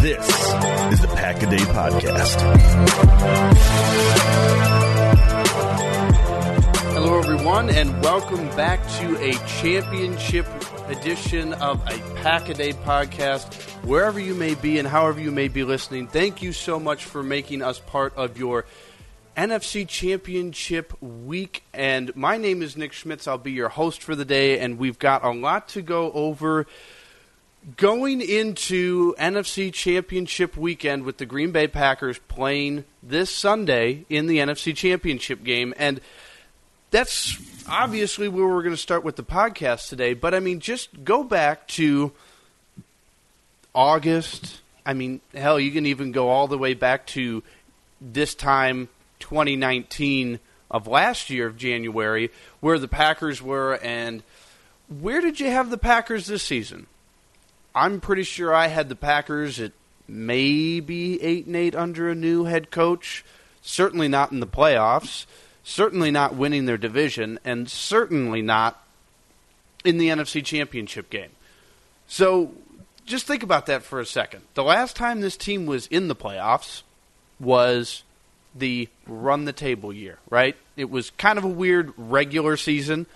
This is the Pack a Day podcast. Hello, everyone, and welcome back to a championship edition of a Pack a Day podcast. Wherever you may be and however you may be listening, thank you so much for making us part of your NFC Championship week. And my name is Nick Schmitz. I'll be your host for the day, and we've got a lot to go over going into NFC Championship weekend with the Green Bay Packers playing this Sunday in the NFC Championship game. And that's obviously where we're going to start with the podcast today, but I mean, just go back to August. I mean, hell, you can even go all the way back to this time, 2019 of last year of January, where the Packers were. And where did you have the Packers this season? I'm pretty sure I had the Packers at maybe 8-8 under a new head coach, certainly not in the playoffs. Certainly not winning their division, and certainly not in the NFC Championship game. So just think about that for a second. The last time this team was in the playoffs was the run-the-table year, right? It was kind of a weird regular season.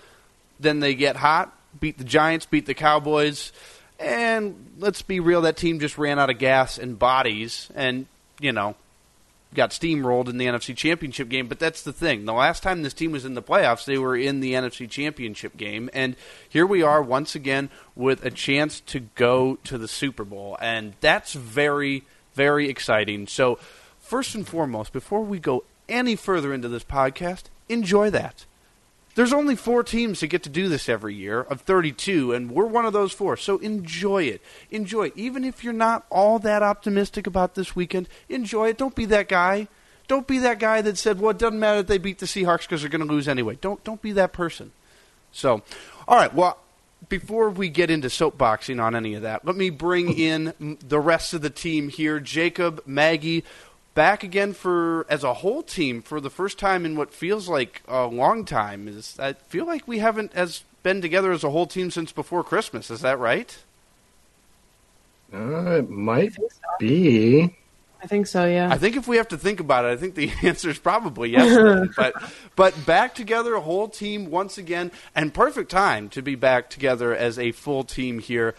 Then they get hot, beat the Giants, beat the Cowboys, and let's be real, that team just ran out of gas and bodies, and, you know, got steamrolled in the NFC Championship game. But that's the thing. The last time this team was in the playoffs, they were in the NFC Championship game. And here we are once again with a chance to go to the Super Bowl. And that's very, very exciting. So first and foremost, before we go any further into this podcast, enjoy that. There's only four teams that get to do this every year of 32, and we're one of those four. So enjoy it. Enjoy it. Even if you're not all that optimistic about this weekend, enjoy it. Don't be that guy. Don't be that guy that said, well, it doesn't matter if they beat the Seahawks because they're going to lose anyway. Don't be that person. So, all right, well, before we get into soapboxing on any of that, let me bring in the rest of the team here. Jacob, Maggie, back again for as a whole team for the first time in what feels like a long time. I feel like we haven't as been together as a whole team since before Christmas. Is that right? It might be. I think so, yeah. I think if we have to think about it, I think the answer is probably yes. but back together, a whole team once again, and perfect time to be back together as a full team here.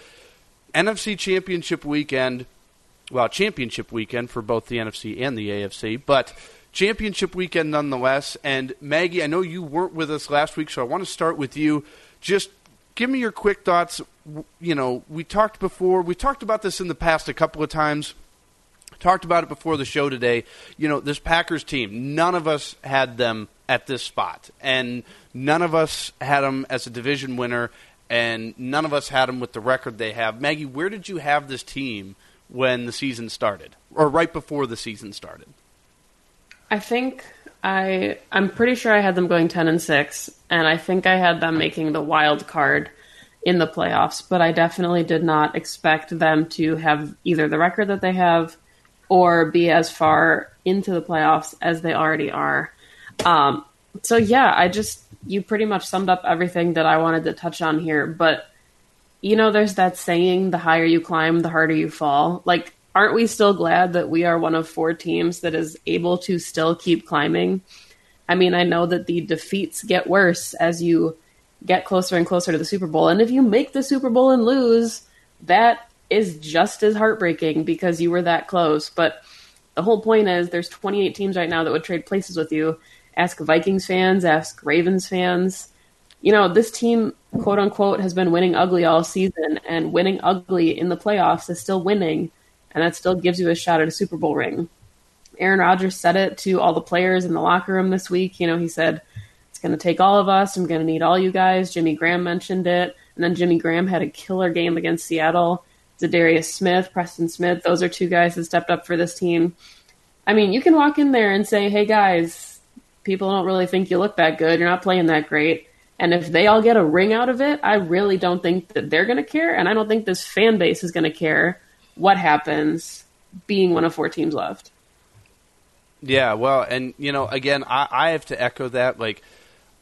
NFC Championship weekend. well, championship weekend for both the NFC and the AFC, but championship weekend nonetheless. And Maggie, I know you weren't with us last week, so I want to start with you. Just give me your quick thoughts. You know, we talked about this in the past a couple of times. Talked about it before the show today. You know, this Packers team, none of us had them at this spot. And none of us had them as a division winner. And none of us had them with the record they have. Maggie, where did you have this team when the season started? Or right before the season started? I think I'm pretty sure I had them going 10-6. And I think I had them making the wild card in the playoffs. But I definitely did not expect them to have either the record that they have or be as far into the playoffs as they already are. So yeah, you pretty much summed up everything that I wanted to touch on here, but you know, there's that saying, the higher you climb, the harder you fall. Like, aren't we still glad that we are one of four teams that is able to still keep climbing? I mean, I know that the defeats get worse as you get closer and closer to the Super Bowl. And if you make the Super Bowl and lose, that is just as heartbreaking because you were that close. But the whole point is there's 28 teams right now that would trade places with you. Ask Vikings fans, ask Ravens fans. You know, this team, quote unquote, has been winning ugly all season, and winning ugly in the playoffs is still winning, and that still gives you a shot at a Super Bowl ring. Aaron Rodgers said it to all the players in the locker room this week. You know, he said, it's going to take all of us. I'm going to need all you guys. Jimmy Graham mentioned it. And then Jimmy Graham had a killer game against Seattle. Za'Darius Smith, Preston Smith, those are two guys that stepped up for this team. I mean, you can walk in there and say, hey, guys, people don't really think you look that good. You're not playing that great. And if they all get a ring out of it, I really don't think that they're going to care, and I don't think this fan base is going to care what happens being one of four teams left. Yeah, well, and, you know, again, I have to echo that, like,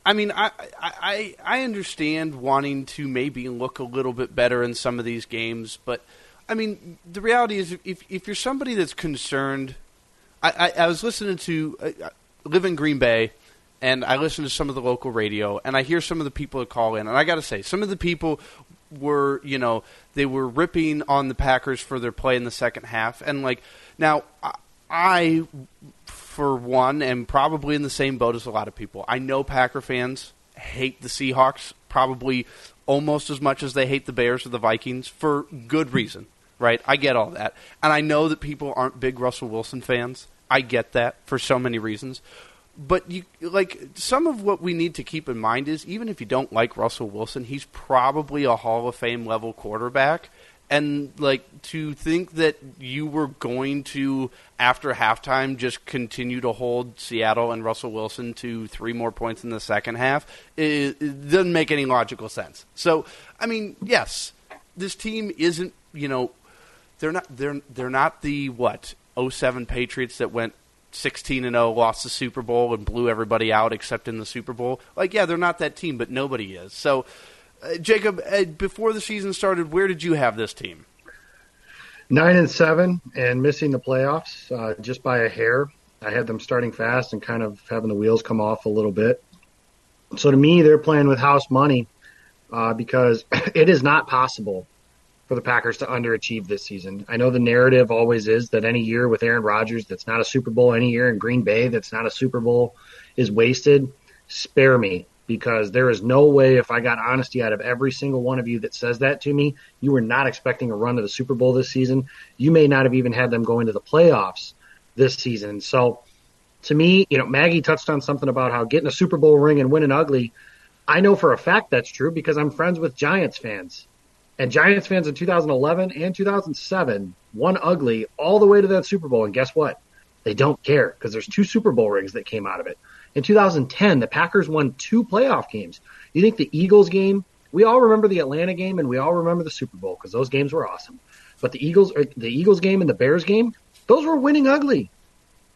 I mean, I understand wanting to maybe look a little bit better in some of these games, but, I mean, the reality is if you're somebody that's concerned, I was listening to, I live in Green Bay, and I listen to some of the local radio, and I hear some of the people that call in, and I got to say, some of the people were, you know, they were ripping on the Packers for their play in the second half, and, like, now, I for one, and probably in the same boat as a lot of people. I know Packer fans hate the Seahawks probably almost as much as they hate the Bears or the Vikings for good reason, right? I get all that. And I know that people aren't big Russell Wilson fans. I get that for so many reasons. But you, like, some of what we need to keep in mind is even if you don't like Russell Wilson, he's probably a Hall of Fame level quarterback. And, like, to think that you were going to, after halftime, just continue to hold Seattle and Russell Wilson to 3 more points in the second half, it doesn't make any logical sense. So, I mean, yes, this team isn't, you know, they're not the, 07 Patriots that went 16-0, lost the Super Bowl, and blew everybody out except in the Super Bowl. Like, yeah, they're not that team, but nobody is. So, Jacob, before the season started, where did you have this team? 9-7 and missing the playoffs just by a hair. I had them starting fast and kind of having the wheels come off a little bit. So to me, they're playing with house money because it is not possible for the Packers to underachieve this season. I know the narrative always is that any year with Aaron Rodgers that's not a Super Bowl, any year in Green Bay that's not a Super Bowl is wasted. Spare me. Because there is no way, if I got honesty out of every single one of you that says that to me, you were not expecting a run to the Super Bowl this season. You may not have even had them going to the playoffs this season. So to me, you know, Maggie touched on something about how getting a Super Bowl ring and winning ugly. I know for a fact that's true because I'm friends with Giants fans. And Giants fans in 2011 and 2007 won ugly all the way to that Super Bowl. And guess what? They don't care because there's 2 Super Bowl rings that came out of it. In 2010, the Packers won 2 playoff games. You think the Eagles game, we all remember the Atlanta game and we all remember the Super Bowl because those games were awesome. But the Eagles game and the Bears game, those were winning ugly.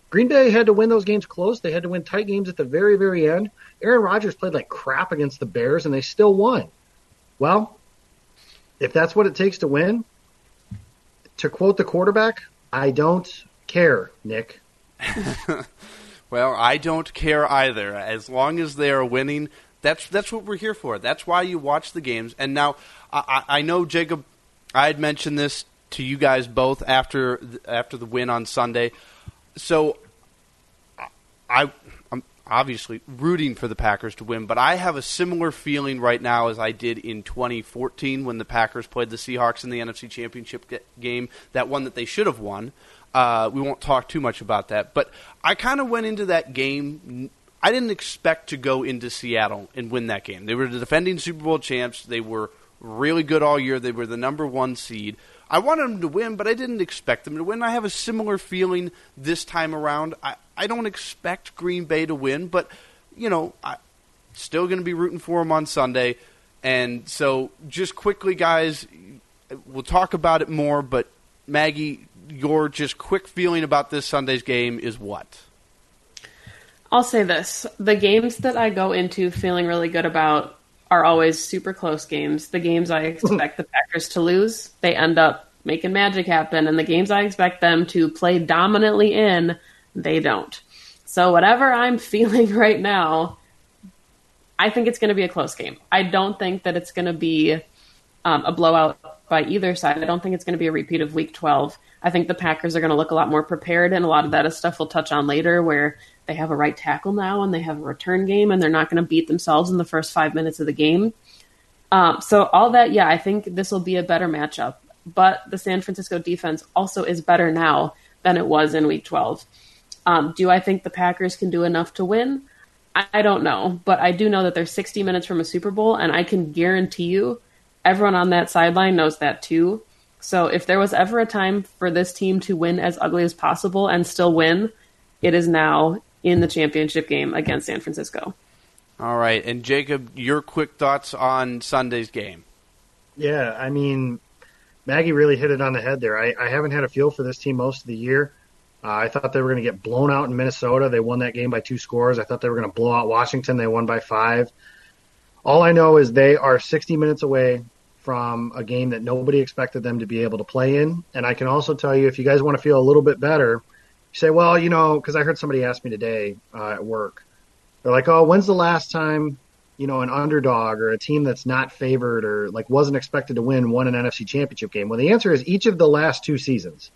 Green Bay had to win those games close. They had to win tight games at the very, very end. Aaron Rodgers played like crap against the Bears and they still won. Well, if that's what it takes to win, to quote the quarterback, I don't care, Nick. Well, I don't care either. As long as they are winning, that's what we're here for. That's why you watch the games. And now, I know, Jacob, I had mentioned this to you guys both after the win on Sunday. So I'm obviously rooting for the Packers to win, but I have a similar feeling right now as I did in 2014 when the Packers played the Seahawks in the NFC Championship game, that one that they should have won. We won't talk too much about that, but I kind of went into that game. I didn't expect to go into Seattle and win that game. They were the defending Super Bowl champs. They were really good all year. They were the number one seed. I wanted them to win, but I didn't expect them to win. I have a similar feeling this time around. I don't expect Green Bay to win, but, you know, I'm still going to be rooting for them on Sunday. And so just quickly, guys, we'll talk about it more, but Maggie, your just quick feeling about this Sunday's game is what? I'll say this. The games that I go into feeling really good about are always super close games. The games I expect the Packers to lose, they end up making magic happen. And the games I expect them to play dominantly in, they don't. So whatever I'm feeling right now, I think it's going to be a close game. I don't think that it's going to be a blowout by either side. I don't think it's going to be a repeat of Week 12. I think the Packers are going to look a lot more prepared, and a lot of that is stuff we'll touch on later, where they have a right tackle now and they have a return game, and they're not going to beat themselves in the first 5 minutes of the game. So all that, yeah, I think this will be a better matchup. But the San Francisco defense also is better now than it was in Week 12. Do I think the Packers can do enough to win? I don't know, but I do know that they're 60 minutes from a Super Bowl, and I can guarantee you everyone on that sideline knows that too. So if there was ever a time for this team to win as ugly as possible and still win, it is now in the championship game against San Francisco. All right. And Jacob, your quick thoughts on Sunday's game. Yeah, I mean, Maggie really hit it on the head there. I haven't had a feel for this team most of the year. I thought they were going to get blown out in Minnesota. They won that game by 2 scores. I thought they were going to blow out Washington. They won by 5. All I know is they are 60 minutes away from a game that nobody expected them to be able to play in. And I can also tell you, if you guys want to feel a little bit better, you say, well, you know, because I heard somebody ask me today at work. They're like, oh, when's the last time, you know, an underdog or a team that's not favored or like wasn't expected to win won an NFC championship game? Well, the answer is each of the last 2 seasons.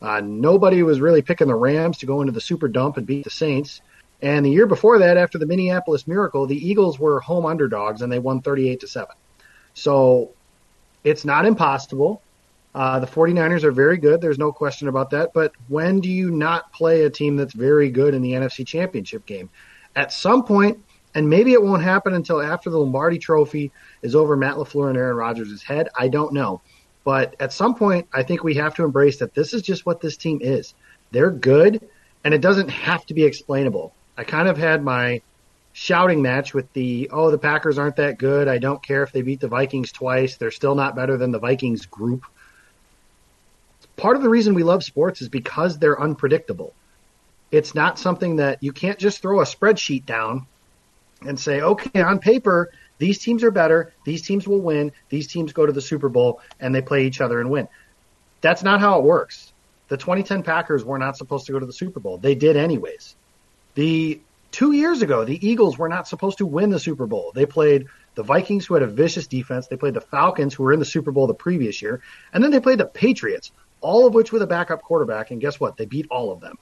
Nobody was really picking the Rams to go into the super dump and beat the Saints. And the year before that, after the Minneapolis Miracle, the Eagles were home underdogs, and they won 38-7. So it's not impossible. The 49ers are very good. There's no question about that. But when do you not play a team that's very good in the NFC Championship game? At some point, and maybe it won't happen until after the Lombardi Trophy is over Matt LaFleur and Aaron Rodgers' head, I don't know. But at some point, I think we have to embrace that this is just what this team is. They're good, and it doesn't have to be explainable. I kind of had my shouting match with the Packers aren't that good. I don't care if they beat the Vikings twice. They're still not better than the Vikings group. Part of the reason we love sports is because they're unpredictable. It's not something that you can't just throw a spreadsheet down and say, okay, on paper, these teams are better. These teams will win. These teams go to the Super Bowl and they play each other and win. That's not how it works. The 2010 Packers were not supposed to go to the Super Bowl. They did anyways. 2 years ago, the Eagles were not supposed to win the Super Bowl. They played the Vikings, who had a vicious defense. They played the Falcons, who were in the Super Bowl the previous year. And then they played the Patriots, all of which with a backup quarterback. And guess what? They beat all of them.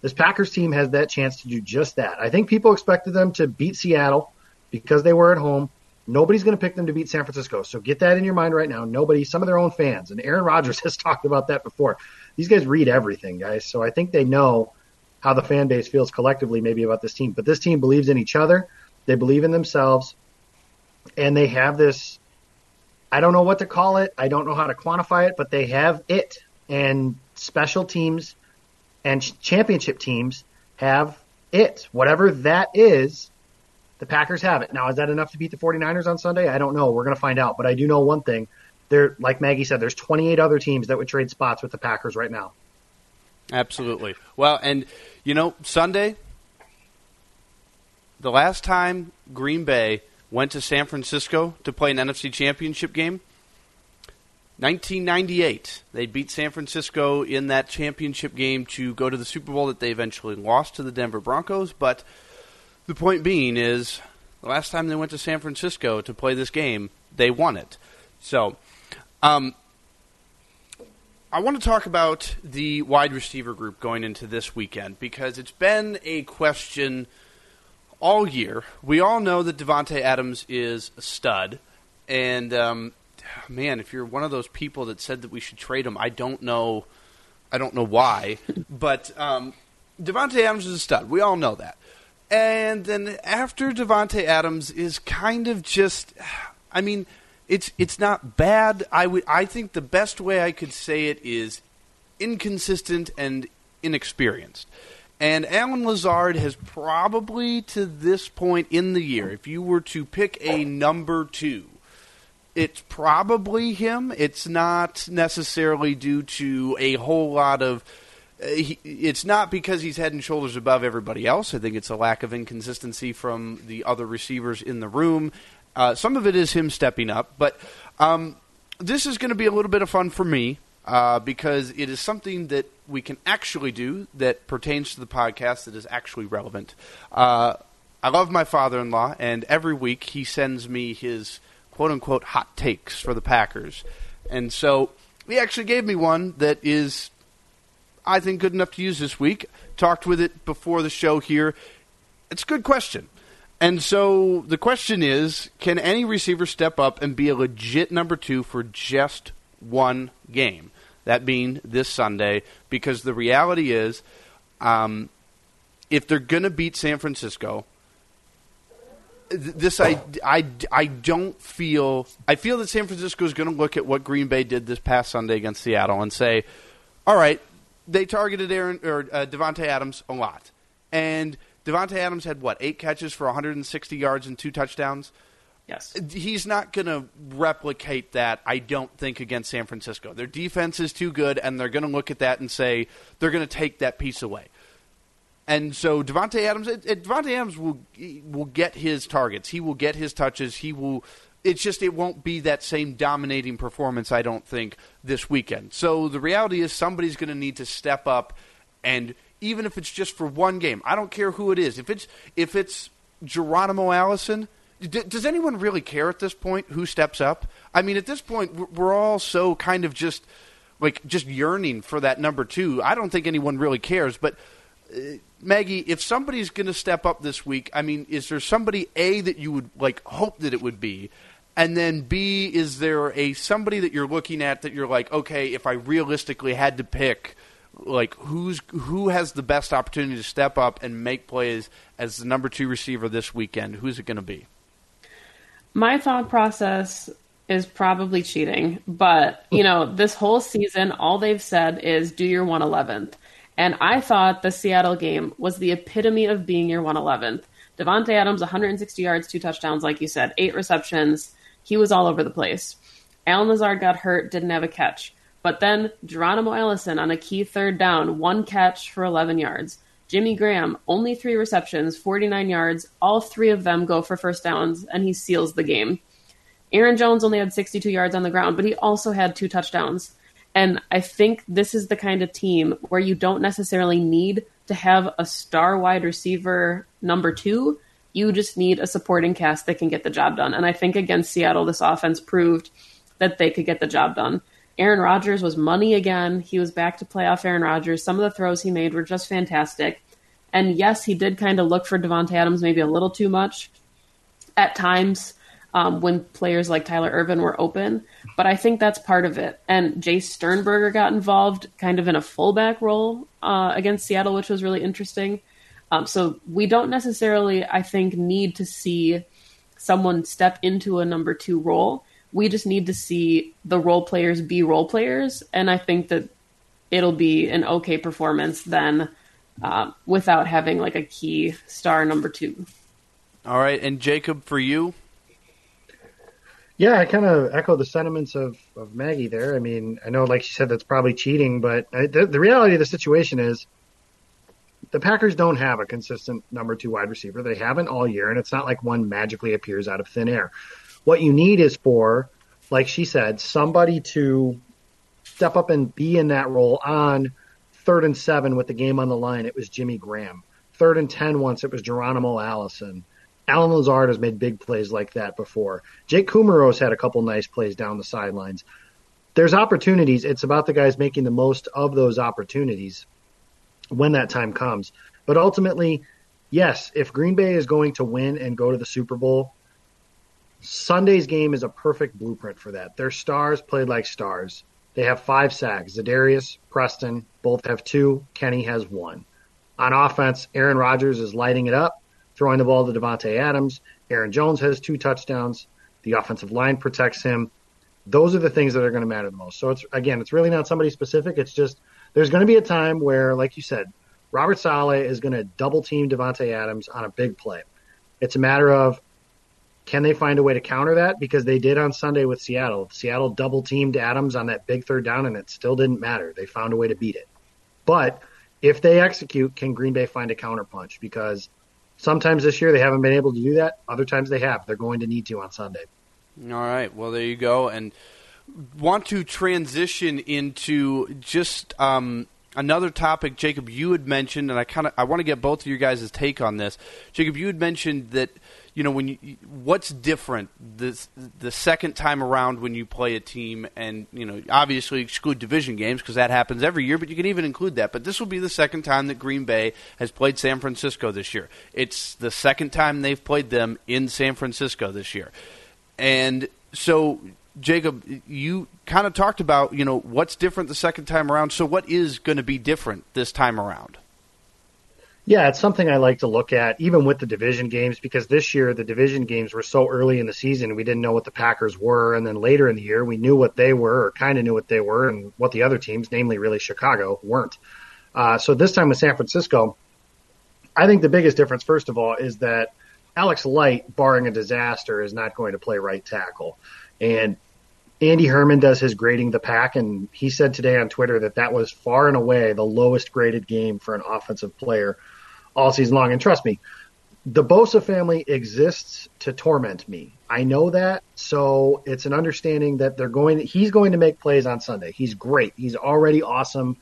This Packers team has that chance to do just that. I think people expected them to beat Seattle because they were at home. Nobody's going to pick them to beat San Francisco. So get that in your mind right now. Nobody, some of their own fans, and Aaron Rodgers has talked about that before. These guys read everything, guys. So I think they know how the fan base feels collectively maybe about this team. But this team believes in each other. They believe in themselves. And they have this, I don't know what to call it. I don't know how to quantify it, but they have it. And special teams and championship teams have it. Whatever that is, the Packers have it. Now, is that enough to beat the 49ers on Sunday? I don't know. We're going to find out. But I do know one thing. There, like Maggie said, there's 28 other teams that would trade spots with the Packers right now. Absolutely. Well, and, you know, Sunday, the last time Green Bay went to San Francisco to play an NFC Championship game, 1998. They beat San Francisco in that championship game to go to the Super Bowl that they eventually lost to the Denver Broncos. But the point being is the last time they went to San Francisco to play this game, they won it. So, I want to talk about the wide receiver group going into this weekend because it's been a question all year. We all know that Davante Adams is a stud, and man, if you're one of those people that said that we should trade him, I don't know why, but Davante Adams is a stud. We all know that. And then after Davante Adams is kind of just, I mean, it's not bad. I think the best way I could say it is inconsistent and inexperienced. And Alan Lazard has probably to this point in the year, if you were to pick a number two, it's probably him. It's not necessarily due to a whole lot of it's not because he's head and shoulders above everybody else. I think it's a lack of inconsistency from the other receivers in the room. Some of it is him stepping up. But this is going to be a little bit of fun for me because it is something that we can actually do that pertains to the podcast that is actually relevant. I love my father-in-law, and every week he sends me his quote-unquote hot takes for the Packers. And so he actually gave me one that is, I think, good enough to use this week. Talked with it before the show here. It's a good question. And so the question is, can any receiver step up and be a legit number two for just one game? That being this Sunday, because the reality is if they're going to beat San Francisco, I feel that San Francisco is going to look at what Green Bay did this past Sunday against Seattle and say, all right, they targeted Davante Adams a lot. And Davante Adams had, 8 catches for 160 yards and 2 touchdowns? Yes. He's not going to replicate that, I don't think, against San Francisco. Their defense is too good, and they're going to look at that and say they're going to take that piece away. And so Davante Adams will get his targets. He will get his touches. He will. It's just it won't be that same dominating performance, I don't think, this weekend. So the reality is somebody's going to need to step up, and even if it's just for one game, I don't care who it is. If it's Geronimo Allison, does anyone really care at this point who steps up? I mean, at this point, we're all so kind of just yearning for that number two. I don't think anyone really cares, but Maggie, if somebody's going to step up this week, I mean, is there somebody, A, that you would hope that it would be? And then B, is there somebody that you're looking at that you're like, okay, if I realistically had to pick, who has the best opportunity to step up and make plays as the number two receiver this weekend? Who's it going to be? My thought process is probably cheating, but this whole season, all they've said is do your 111th. And I thought the Seattle game was the epitome of being your 111th. Davante Adams, 160 yards, 2 touchdowns, like you said, 8 receptions. He was all over the place. Alan Lazard got hurt, didn't have a catch. But then Geronimo Allison on a key third down, 1 catch for 11 yards. Jimmy Graham, only 3 receptions, 49 yards. All 3 of them go for first downs, and he seals the game. Aaron Jones only had 62 yards on the ground, but he also had 2 touchdowns. And I think this is the kind of team where you don't necessarily need to have a star wide receiver number two. You just need a supporting cast that can get the job done. And I think against Seattle, this offense proved that they could get the job done. Aaron Rodgers was money again. He was back to playoff Aaron Rodgers. Some of the throws he made were just fantastic. And yes, he did kind of look for Davante Adams maybe a little too much at times when players like Tyler Ervin were open. But I think that's part of it. And Jay Sternberger got involved kind of in a fullback role against Seattle, which was really interesting. So we don't necessarily, I think, need to see someone step into a number two role. We just need to see the role players be role players. And I think that it'll be an okay performance then without having a key star number two. All right. And Jacob, for you? Yeah, I kind of echo the sentiments of Maggie there. I mean, I know, like she said, that's probably cheating, but the reality of the situation is the Packers don't have a consistent number two wide receiver. They haven't all year, and it's not like one magically appears out of thin air. What you need is for, like she said, somebody to step up and be in that role on 3rd and 7 with the game on the line. It was Jimmy Graham. 3rd and 10 once, it was Geronimo Allison. Alan Lazard has made big plays like that before. Jake Kumerow's had a couple nice plays down the sidelines. there's opportunities. It's about the guys making the most of those opportunities when that time comes. But ultimately, yes, if Green Bay is going to win and go to the Super Bowl, Sunday's game is a perfect blueprint for that. Their stars played like stars. They have 5 sacks. Za'Darius, Preston, both have 2. Kenny has 1. On offense, Aaron Rodgers is lighting it up, throwing the ball to Davante Adams. Aaron Jones has 2 touchdowns. The offensive line protects him. Those are the things that are going to matter the most. So, it's really not somebody specific. It's just there's going to be a time where, like you said, Robert Saleh is going to double-team Davante Adams on a big play. It's a matter of, can they find a way to counter that? Because they did on Sunday with Seattle. Seattle double-teamed Adams on that big third down, and it still didn't matter. They found a way to beat it. But if they execute, can Green Bay find a counterpunch? Because sometimes this year they haven't been able to do that. Other times they have. They're going to need to on Sunday. All right. Well, there you go. And want to transition into just another topic, Jacob, you had mentioned, and I want to get both of you guys' take on this. Jacob, you had mentioned that what's different the second time around when you play a team, and obviously exclude division games because that happens every year, but you can even include that. But this will be the second time that Green Bay has played San Francisco this year. It's the second time they've played them in San Francisco this year. And so, Jacob, you kind of talked about, what's different the second time around. So what is going to be different this time around? Yeah, it's something I like to look at, even with the division games, because this year the division games were so early in the season, we didn't know what the Packers were, and then later in the year we knew what they were, or kind of knew what they were, and what the other teams, namely really Chicago, weren't. So this time with San Francisco, I think the biggest difference, first of all, is that Alex Light, barring a disaster, is not going to play right tackle. And Andy Herman does his grading the pack, and he said today on Twitter that was far and away the lowest graded game for an offensive player all season long. And trust me, the Bosa family exists to torment me. I know that. So it's an understanding that he's going to make plays on Sunday. He's great. He's already awesome.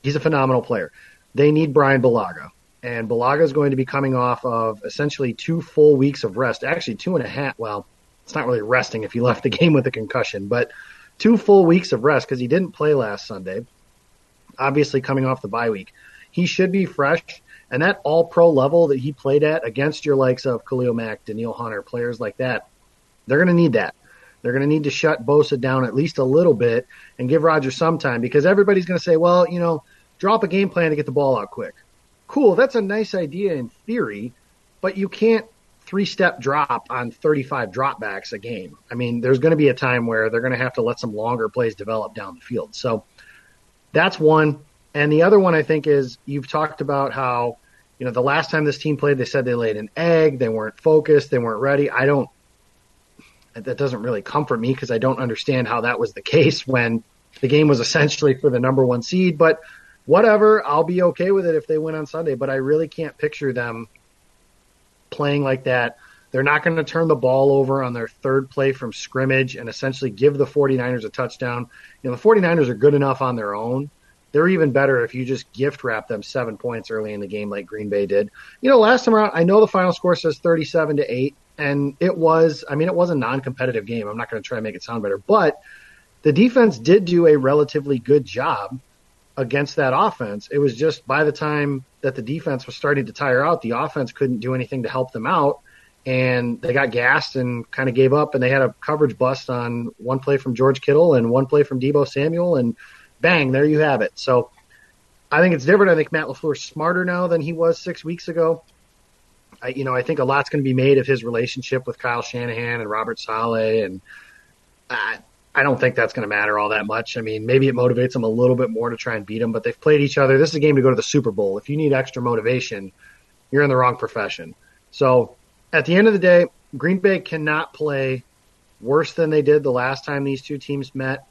He's a phenomenal player. They need Brian Balaga, and Balaga is going to be coming off of essentially 2 full weeks of rest, actually 2.5. Well, it's not really resting if he left the game with a concussion, but 2 full weeks of rest because he didn't play last Sunday, obviously coming off the bye week. He should be fresh. And that all-pro level that he played at against your likes of Khalil Mack, Daniil Hunter, players like that, they're going to need that. They're going to need to shut Bosa down at least a little bit and give Rodgers some time, because everybody's going to say, well, draw up a game plan to get the ball out quick. Cool, that's a nice idea in theory, but you can't 3-step drop on 35 dropbacks a game. I mean, there's going to be a time where they're going to have to let some longer plays develop down the field. So that's one. And the other one, I think, is you've talked about how, the last time this team played, they said they laid an egg, they weren't focused, they weren't ready. That doesn't really comfort me, because I don't understand how that was the case when the game was essentially for the number 1 seed. But whatever, I'll be okay with it if they win on Sunday. But I really can't picture them playing like that. They're not going to turn the ball over on their 3rd play from scrimmage and essentially give the 49ers a touchdown. The 49ers are good enough on their own. They're even better if you just gift wrap them 7 points early in the game like Green Bay did. Last time around, I know the final score says 37-8, and it was a non-competitive game. I'm not going to try to make it sound better, but the defense did do a relatively good job against that offense. It was just by the time that the defense was starting to tire out, the offense couldn't do anything to help them out, and they got gassed and kind of gave up, and they had a coverage bust on 1 play from George Kittle and 1 play from Deebo Samuel, and bang, there you have it. So I think it's different. I think Matt LaFleur is smarter now than he was 6 weeks ago. I think a lot's going to be made of his relationship with Kyle Shanahan and Robert Saleh, and I don't think that's going to matter all that much. I mean, maybe it motivates them a little bit more to try and beat them, but they've played each other. This is a game to go to the Super Bowl. If you need extra motivation, you're in the wrong profession. So at the end of the day, Green Bay cannot play worse than they did the last time these two teams met.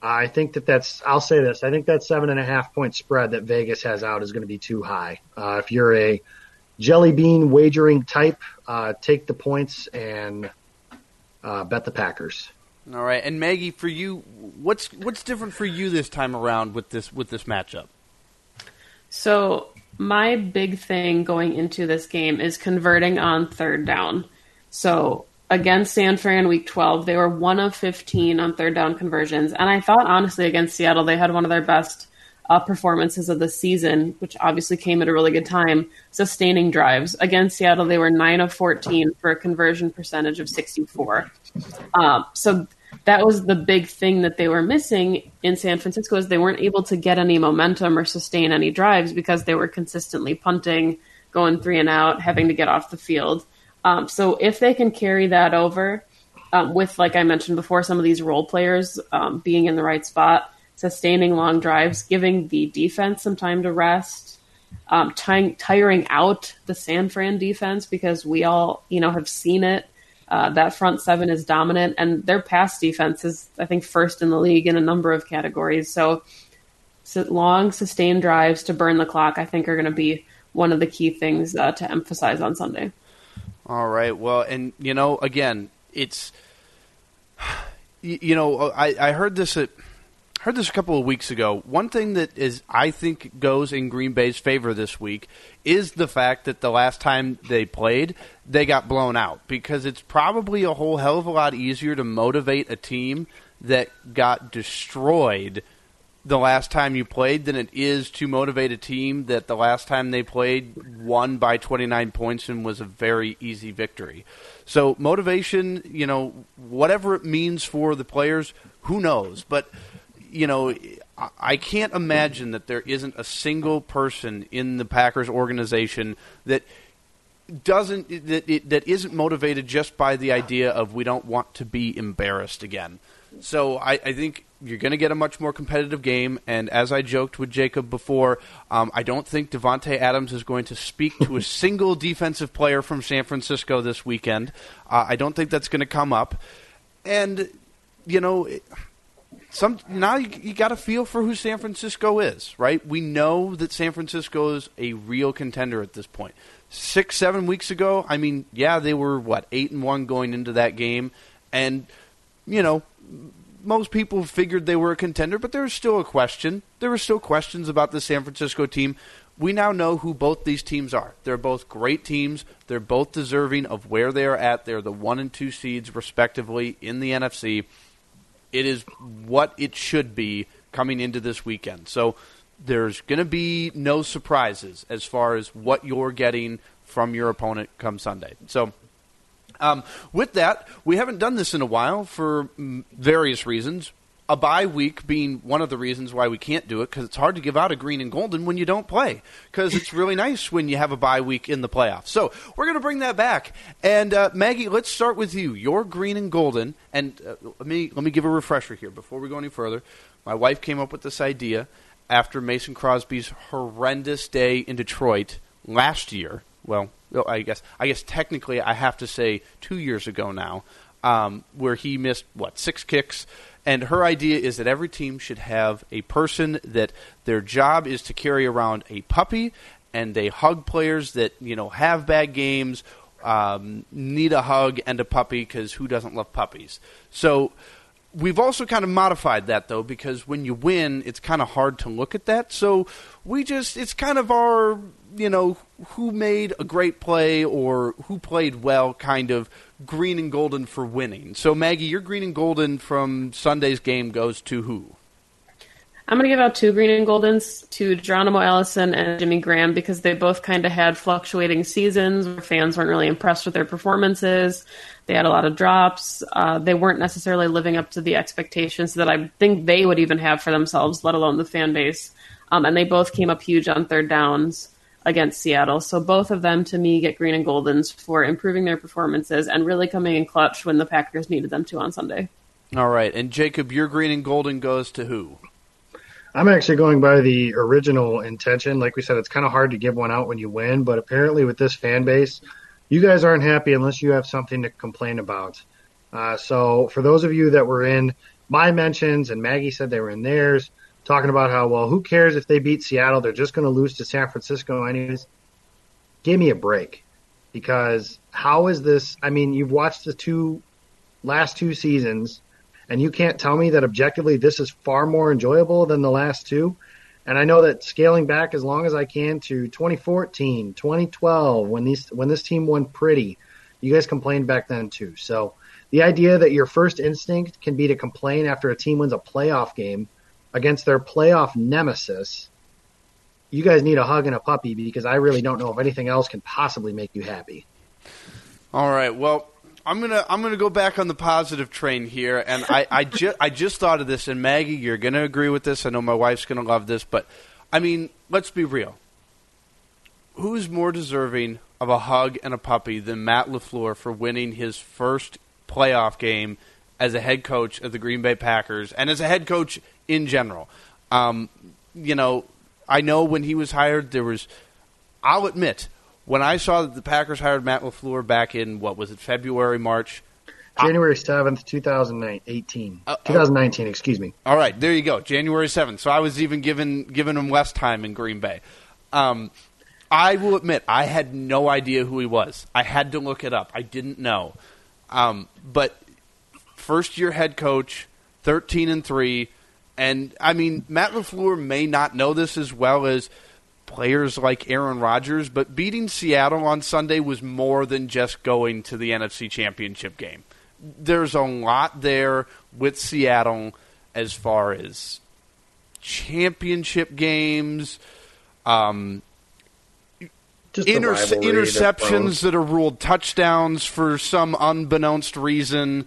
I think I'll say this, I think that 7.5-point spread that Vegas has out is going to be too high. If you're a jelly bean wagering type, take the points and bet the Packers. All right. And Maggie, for you, what's different for you this time around with this matchup? So my big thing going into this game is converting on 3rd down. So against San Fran in Week 12, they were 1 of 15 on third down conversions. And I thought, honestly, against Seattle, they had one of their best performances of the season, which obviously came at a really good time, sustaining drives. Against Seattle, they were 9 of 14 for a conversion percentage of 64. So that was the big thing that they were missing in San Francisco, is they weren't able to get any momentum or sustain any drives because they were consistently punting, going three and out, having to get off the field. So if they can carry that over with, like I mentioned before, some of these role players being in the right spot, sustaining long drives, giving the defense some time to rest, tiring out the San Fran defense, because we all, have seen it. That front seven is dominant, and their pass defense is, I think, first in the league in a number of categories. So long, sustained drives to burn the clock, I think, are going to be one of the key things to emphasize on Sunday. All right. Well, and, again, it's, I heard this a couple of weeks ago. One thing that is, I think, goes in Green Bay's favor this week is the fact that the last time they played, they got blown out, because it's probably a whole hell of a lot easier to motivate a team that got destroyed the last time you played than it is to motivate a team that the last time they played won by 29 points and was a very easy victory. So motivation, whatever it means for the players, who knows? But, I can't imagine that there isn't a single person in the Packers organization that isn't motivated just by the idea of, we don't want to be embarrassed again. So I think you're going to get a much more competitive game, and as I joked with Jacob before, I don't think Davante Adams is going to speak to a single defensive player from San Francisco this weekend. I don't think that's going to come up. And, now you got a feel for who San Francisco is, right? We know that San Francisco is a real contender at this point. 6-7 weeks ago, they were, 8-1 going into that game, and, most people figured they were a contender, but there was still a question. There were still questions about the San Francisco team. We now know who both these teams are. They're both great teams. They're both deserving of where they are at. They're the 1 and 2 seeds, respectively, in the NFC. It is what it should be coming into this weekend. So there's going to be no surprises as far as what you're getting from your opponent come Sunday. So with that, we haven't done this in a while for various reasons. A bye week being one of the reasons why we can't do it, because it's hard to give out a green and golden when you don't play, because it's really nice when you have a bye week in the playoffs. So we're going to bring that back. And Maggie, let's start with you. Your green and golden. And let me give a refresher here before we go any further. My wife came up with this idea after Mason Crosby's horrendous day in Detroit last year. Well, I guess technically I have to say 2 years ago now, where he missed, 6 kicks. And her idea is that every team should have a person that their job is to carry around a puppy, and they hug players that, have bad games, need a hug and a puppy, because who doesn't love puppies? So we've also kind of modified that, though, because when you win, it's kind of hard to look at that. So it's kind of our, who made a great play or who played well kind of green and golden for winning. So, Maggie, your green and golden from Sunday's game goes to who? I'm going to give out 2 green and goldens to Geronimo Allison and Jimmy Graham, because they both kind of had fluctuating seasons where fans weren't really impressed with their performances. They had a lot of drops. They weren't necessarily living up to the expectations that I think they would even have for themselves, let alone the fan base. And they both came up huge on third downs against Seattle. So both of them, to me, get green and goldens for improving their performances and really coming in clutch when the Packers needed them to on Sunday. All right. And, Jacob, your green and golden goes to who? I'm actually going by the original intention. Like we said, it's kind of hard to give one out when you win, but apparently with this fan base, you guys aren't happy unless you have something to complain about. So for those of you that were in my mentions, and Maggie said they were in theirs, talking about how, who cares if they beat Seattle? They're just going to lose to San Francisco anyways. Give me a break, because how is this? You've watched the last two seasons, and you can't tell me that objectively this is far more enjoyable than the last two. And I know that scaling back as long as I can to 2014, 2012, when this team won pretty, You guys complained back then too. So the idea that your first instinct can be to complain after a team wins a playoff game against their playoff nemesis, you guys need a hug and a puppy, because I really don't know if anything else can possibly make you happy. All right. Well, I'm gonna go back on the positive train here, and I just thought of this, and Maggie, you're gonna agree with this. I know my wife's gonna love this, but I mean, let's be real. Who's more deserving of a hug and a puppy than Matt LaFleur for winning his first playoff game as a head coach of the Green Bay Packers and as a head coach in general? You know, I know when he was hired, there was, I'll admit, when I saw that the Packers hired Matt LaFleur back in, what was it, February, March? January 7th, 2019, excuse me. All right, there you go, January 7th. So I was even giving him less time in Green Bay. I will admit, I had no idea who he was. I had to look it up. I didn't know. But first-year head coach, 13-3, and, I mean, Matt LaFleur may not know this as well as players like Aaron Rodgers, but beating Seattle on Sunday was more than just going to the NFC Championship game. There's a lot there with Seattle as far as championship games, interceptions that are ruled touchdowns for some unbeknownst reason.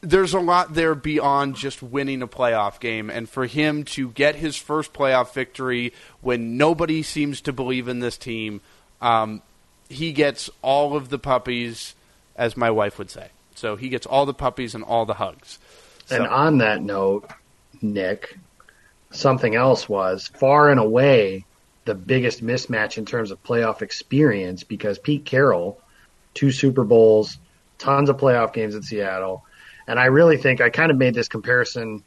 There's a lot there beyond just winning a playoff game, and for him to get his first playoff victory when nobody seems to believe in this team, he gets all of the puppies, as my wife would say. So he gets all the puppies and all the hugs. So. And on that note, Nick, something else was far and away the biggest mismatch in terms of playoff experience, because Pete Carroll, 2 Super Bowls, tons of playoff games in Seattle. And I really think I kind of made this comparison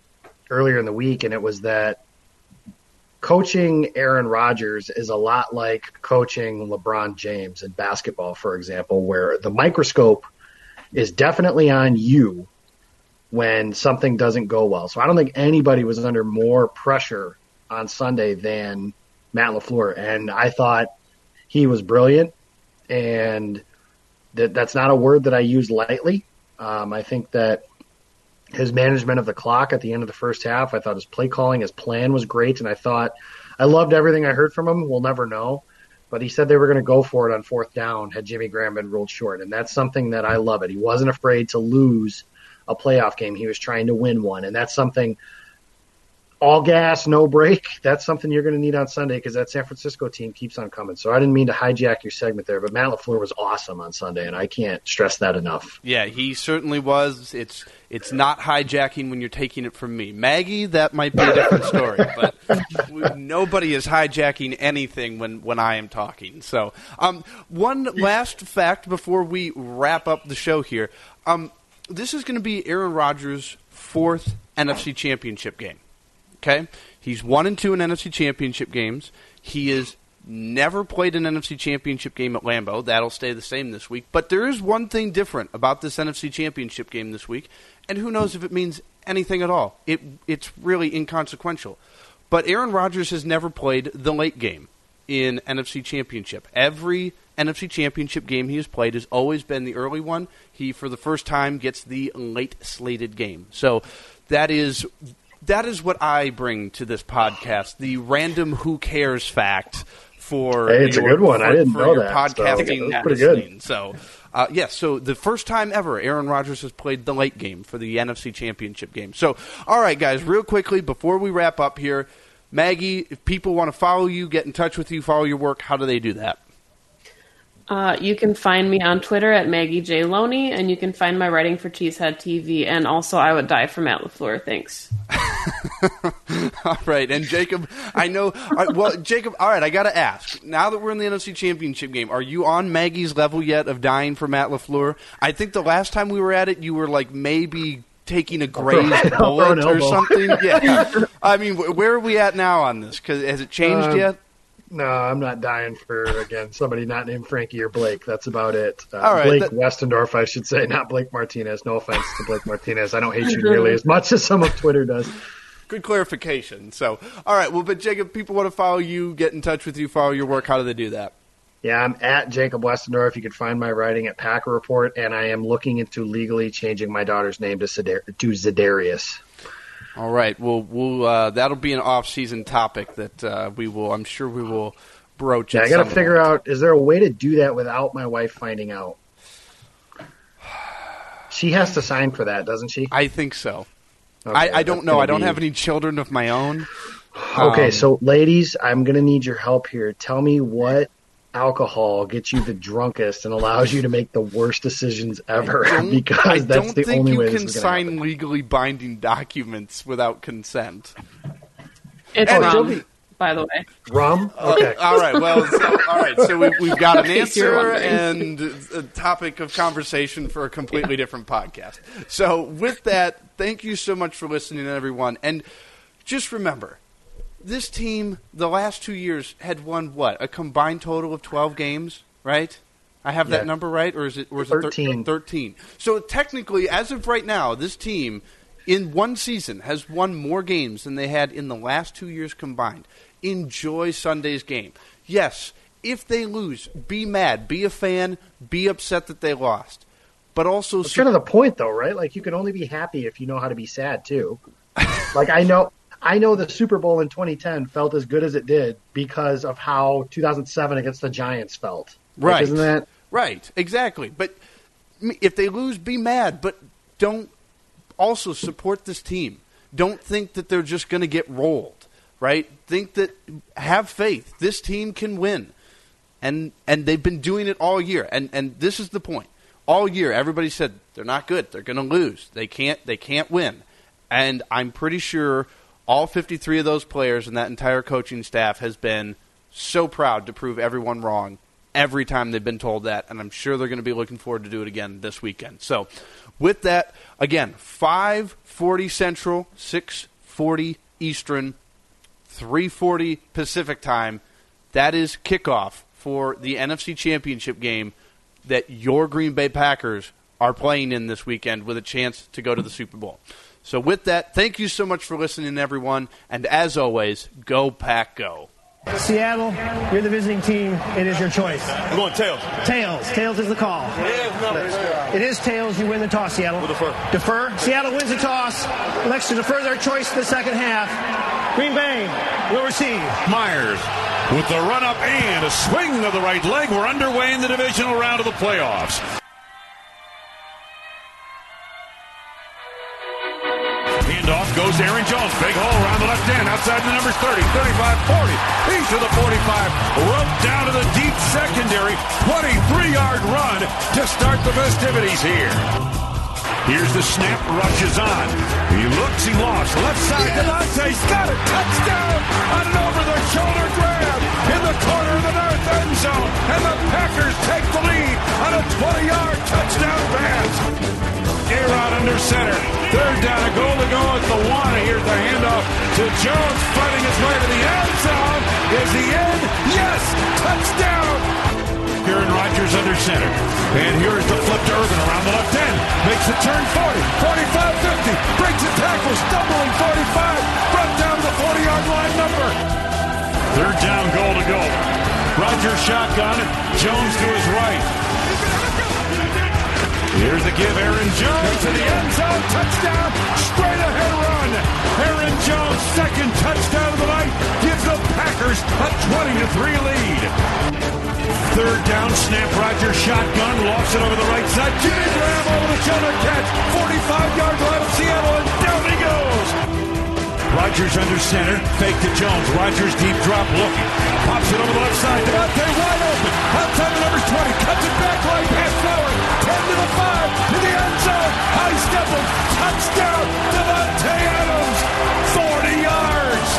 earlier in the week, and it was that coaching Aaron Rodgers is a lot like coaching LeBron James in basketball, for example, where the microscope is definitely on you when something doesn't go well. So I don't think anybody was under more pressure on Sunday than Matt LaFleur. And I thought he was brilliant, and that's not a word that I use lightly. I think that his management of the clock at the end of the first half, I thought his play calling, his plan was great, and I loved everything I heard from him. We'll never know. But he said they were going to go for it on 4th down had Jimmy Graham been ruled short, and that's something that I love it. He wasn't afraid to lose a playoff game. He was trying to win one, and that's something all gas, no break. That's something you're going to need on Sunday, because that San Francisco team keeps on coming. So I didn't mean to hijack your segment there, but Matt LaFleur was awesome on Sunday, and I can't stress that enough. Yeah, he certainly was. It's not hijacking when you're taking it from me. Maggie, that might be a different story, but nobody is hijacking anything when I am talking. So one last fact before we wrap up the show here. This is going to be Aaron Rodgers' 4th NFC Championship game. Okay, he's 1-2 in NFC Championship games. He has never played an NFC Championship game at Lambeau. That'll stay the same this week. But there is one thing different about this NFC Championship game this week, and who knows if it means anything at all. It's really inconsequential. But Aaron Rodgers has never played the late game in NFC Championship. Every NFC Championship game he has played has always been the early one. He, for the first time, gets the late-slated game. So that is... That is what I bring to this podcast, the random who cares fact for your podcasting and listening. So, so the first time ever Aaron Rodgers has played the late game for the NFC Championship game. So, all right, guys, real quickly, before we wrap up here, Maggie, if people want to follow you, get in touch with you, follow your work, how do they do that? You can find me on Twitter at Maggie J. Loney, and you can find my writing for Cheesehead TV, and also I Would Die for Matt LaFleur. Thanks. All right. And Jacob, I know. All right, I got to ask. Now that we're in the NFC Championship game, are you on Maggie's level yet of dying for Matt LaFleur? I think the last time we were at it, you were like maybe taking a grazed bullet or something. Yeah. I mean, where are we at now on this? 'Cause has it changed yet? No, I'm not dying for, again, somebody not named Frankie or Blake. That's about it. Right, Blake Westendorf, I should say, not Blake Martinez. No offense to Blake Martinez. I don't hate you nearly as much as some of Twitter does. Good clarification. So, all right. Well, but Jacob, people want to follow you, get in touch with you, follow your work. How do they do that? Yeah, I'm at Jacob Westendorf. You can find my writing at Packer Report, and I am looking into legally changing my daughter's name to Za'Darius. All right. Well, we'll that'll be an off-season topic that we will broach. Yeah, I got to figure out, is there a way to do that without my wife finding out? She has to sign for that, doesn't she? I think so. Okay, I don't know. I don't have any children of my own. Okay, so ladies, I'm going to need your help here. Tell me what alcohol gets you the drunkest and allows you to make the worst decisions ever, because that's the only way this is going to happen. I don't think you can sign legally binding documents without consent. It's rum, by the way. Rum? Okay. All right, well, so we've got an answer and a topic of conversation for a completely different podcast. So with that, thank you so much for listening, everyone. And just remember, this team, the last 2 years, had won what? A combined total of 12 games, right? I have that number right? Or is it 13? 13. So technically, as of right now, this team in one season has won more games than they had in the last 2 years combined. Enjoy Sunday's game. Yes, if they lose, be mad, be a fan, be upset that they lost. But also, it's kind of the point, though, right? Like, you can only be happy if you know how to be sad, too. Like, I know the Super Bowl in 2010 felt as good as it did because of how 2007 against the Giants felt. Right. Like, isn't that? Right, exactly. But if they lose, be mad. But don't also support this team. Don't think that they're just going to get rolled, right? Have faith. This team can win. And they've been doing it all year. And this is the point. All year, everybody said, they're not good. They're going to lose. They can't win. And I'm pretty sure all 53 of those players and that entire coaching staff has been so proud to prove everyone wrong every time they've been told that, and I'm sure they're going to be looking forward to do it again this weekend. So with that, again, 5:40 Central, 6:40 Eastern, 3:40 Pacific time. That is kickoff for the NFC Championship game that your Green Bay Packers are playing in this weekend with a chance to go to the Super Bowl. So with that, thank you so much for listening, everyone. And as always, go Pack, go. Seattle, you're the visiting team. It is your choice. I'm going tails. Tails. Tails is the call. It is tails. You win the toss, Seattle. We'll defer. Defer. Seattle wins the toss. Elects to defer their choice in the second half. Green Bay will receive. Myers with the run-up and a swing to the right leg. We're underway in the divisional round of the playoffs. Off goes Aaron Jones. Big hole around the left end. Outside the numbers 30, 35, 40. He's to the 45. Roped down to the deep secondary. 23-yard run to start the festivities here. Here's the snap. Rushes on. He looks. He lost. Left side. Delonte's got it. Touchdown. On an over-the-shoulder grab. In the corner of the north end zone. And the Packers take the lead on a 20-yard touchdown pass. A-Rod under center. Third down, a goal to go at the one. Here's the handoff to Jones, fighting his way to the end zone. Is he in? Yes! Touchdown! Aaron Rodgers under center. And here's the flip to Ervin around the left end. Makes the turn 40, 45, 50. Breaks the tackle, stumbling 45. Brought down to the 40-yard line number. Third down, goal to go. Rodgers shotgun. Jones to his right. Here's the give, Aaron Jones to the end zone, touchdown, straight ahead run. Aaron Jones, second touchdown of the night, gives the Packers a 20-3 lead. Third down, snap, Rodgers shotgun, lofts it over the right side. Jimmy Graham over the shoulder catch, 45-yard line of Seattle, and down he goes. Rodgers under center, fake to Jones, Rodgers deep drop looking, pops it over the left side, Davante wide open, outside the numbers 20, cuts it back right past Flower, 10 to the 5, to the end zone, high stepping, touchdown, Davante Adams, 40 yards.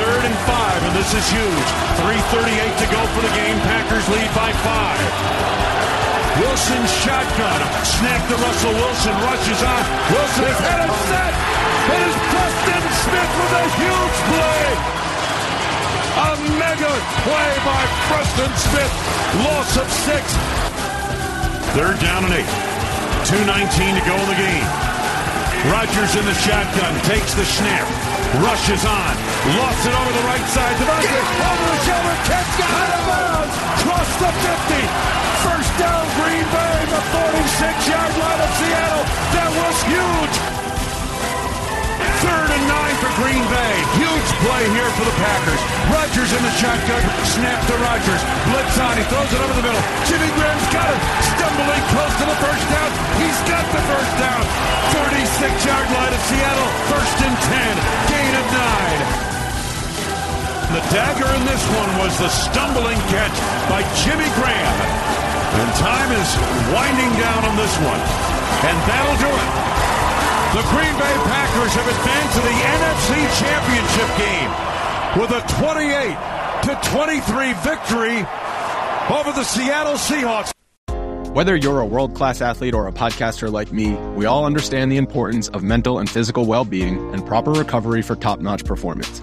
Third and 5, and this is huge, 3:38 to go for the game, Packers lead by 5. Wilson shotgun, snap to Russell Wilson, rushes on, Wilson has had him set, it is Preston Smith with a huge play, a mega play by Preston Smith, loss of 6. Third down and 8, 2:19 to go in the game, Rodgers in the shotgun, takes the snap. Rushes on. Lost it over the right side. Devontae over the shoulder. Catch out of bounds. Cross the 50. First down, Green Bay. The 46-yard line of Seattle. That was huge. Third and 9 for Green Bay. Huge play here for the Packers. Rodgers in the shotgun. Snap to Rodgers. Blitz on. He throws it over the middle. Jimmy Graham's got it. Stumbling close to the first down. He's got the first down. 36-yard line of Seattle. First and 10. Gain of 9. The dagger in this one was the stumbling catch by Jimmy Graham. And time is winding down on this one. And that'll do it. The Green Bay Packers have advanced to the NFC Championship game with a 28-23 victory over the Seattle Seahawks. Whether you're a world-class athlete or a podcaster like me, we all understand the importance of mental and physical well-being and proper recovery for top-notch performance.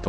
to